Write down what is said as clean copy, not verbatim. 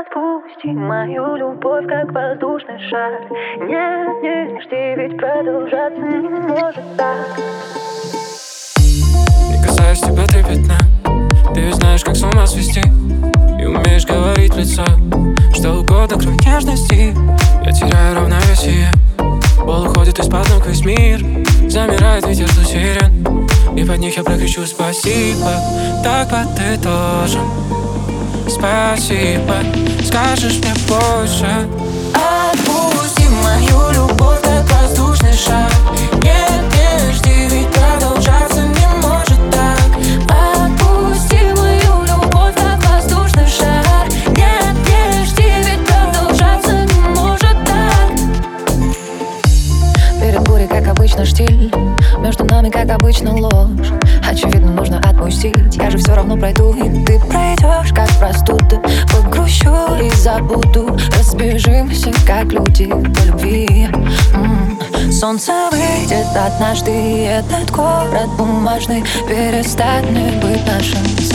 отпусти мою любовь, как воздушный шар. Нет, не жди, ведь продолжаться не может так. Не касаюсь тебя трепетно, ты ведь знаешь, как с ума свести, и умеешь говорить в лицо что угодно, кроме нежности. Я теряю равновесие, пол уходит из-под ног весь мир, замирает ветер с усерен, и под них я прокричу спасибо. Так вот ты тоже спасибо, скажешь мне больше. Отпусти мою любовь, как воздушный шар. Нет, не жди, ведь продолжаться не может так. Отпусти мою любовь, как воздушный шар. Нет, не жди, ведь продолжаться не может так. Перед бурей, как обычно, штиль, между нами, как обычно, ложь. Очевидно, нужно отпустить, я же все равно пройду, и ты пройдешь, как простуда. Погрущу и забуду, разбежимся, как люди, по любви. Солнце выйдет однажды, этот город бумажный перестанет быть нашим.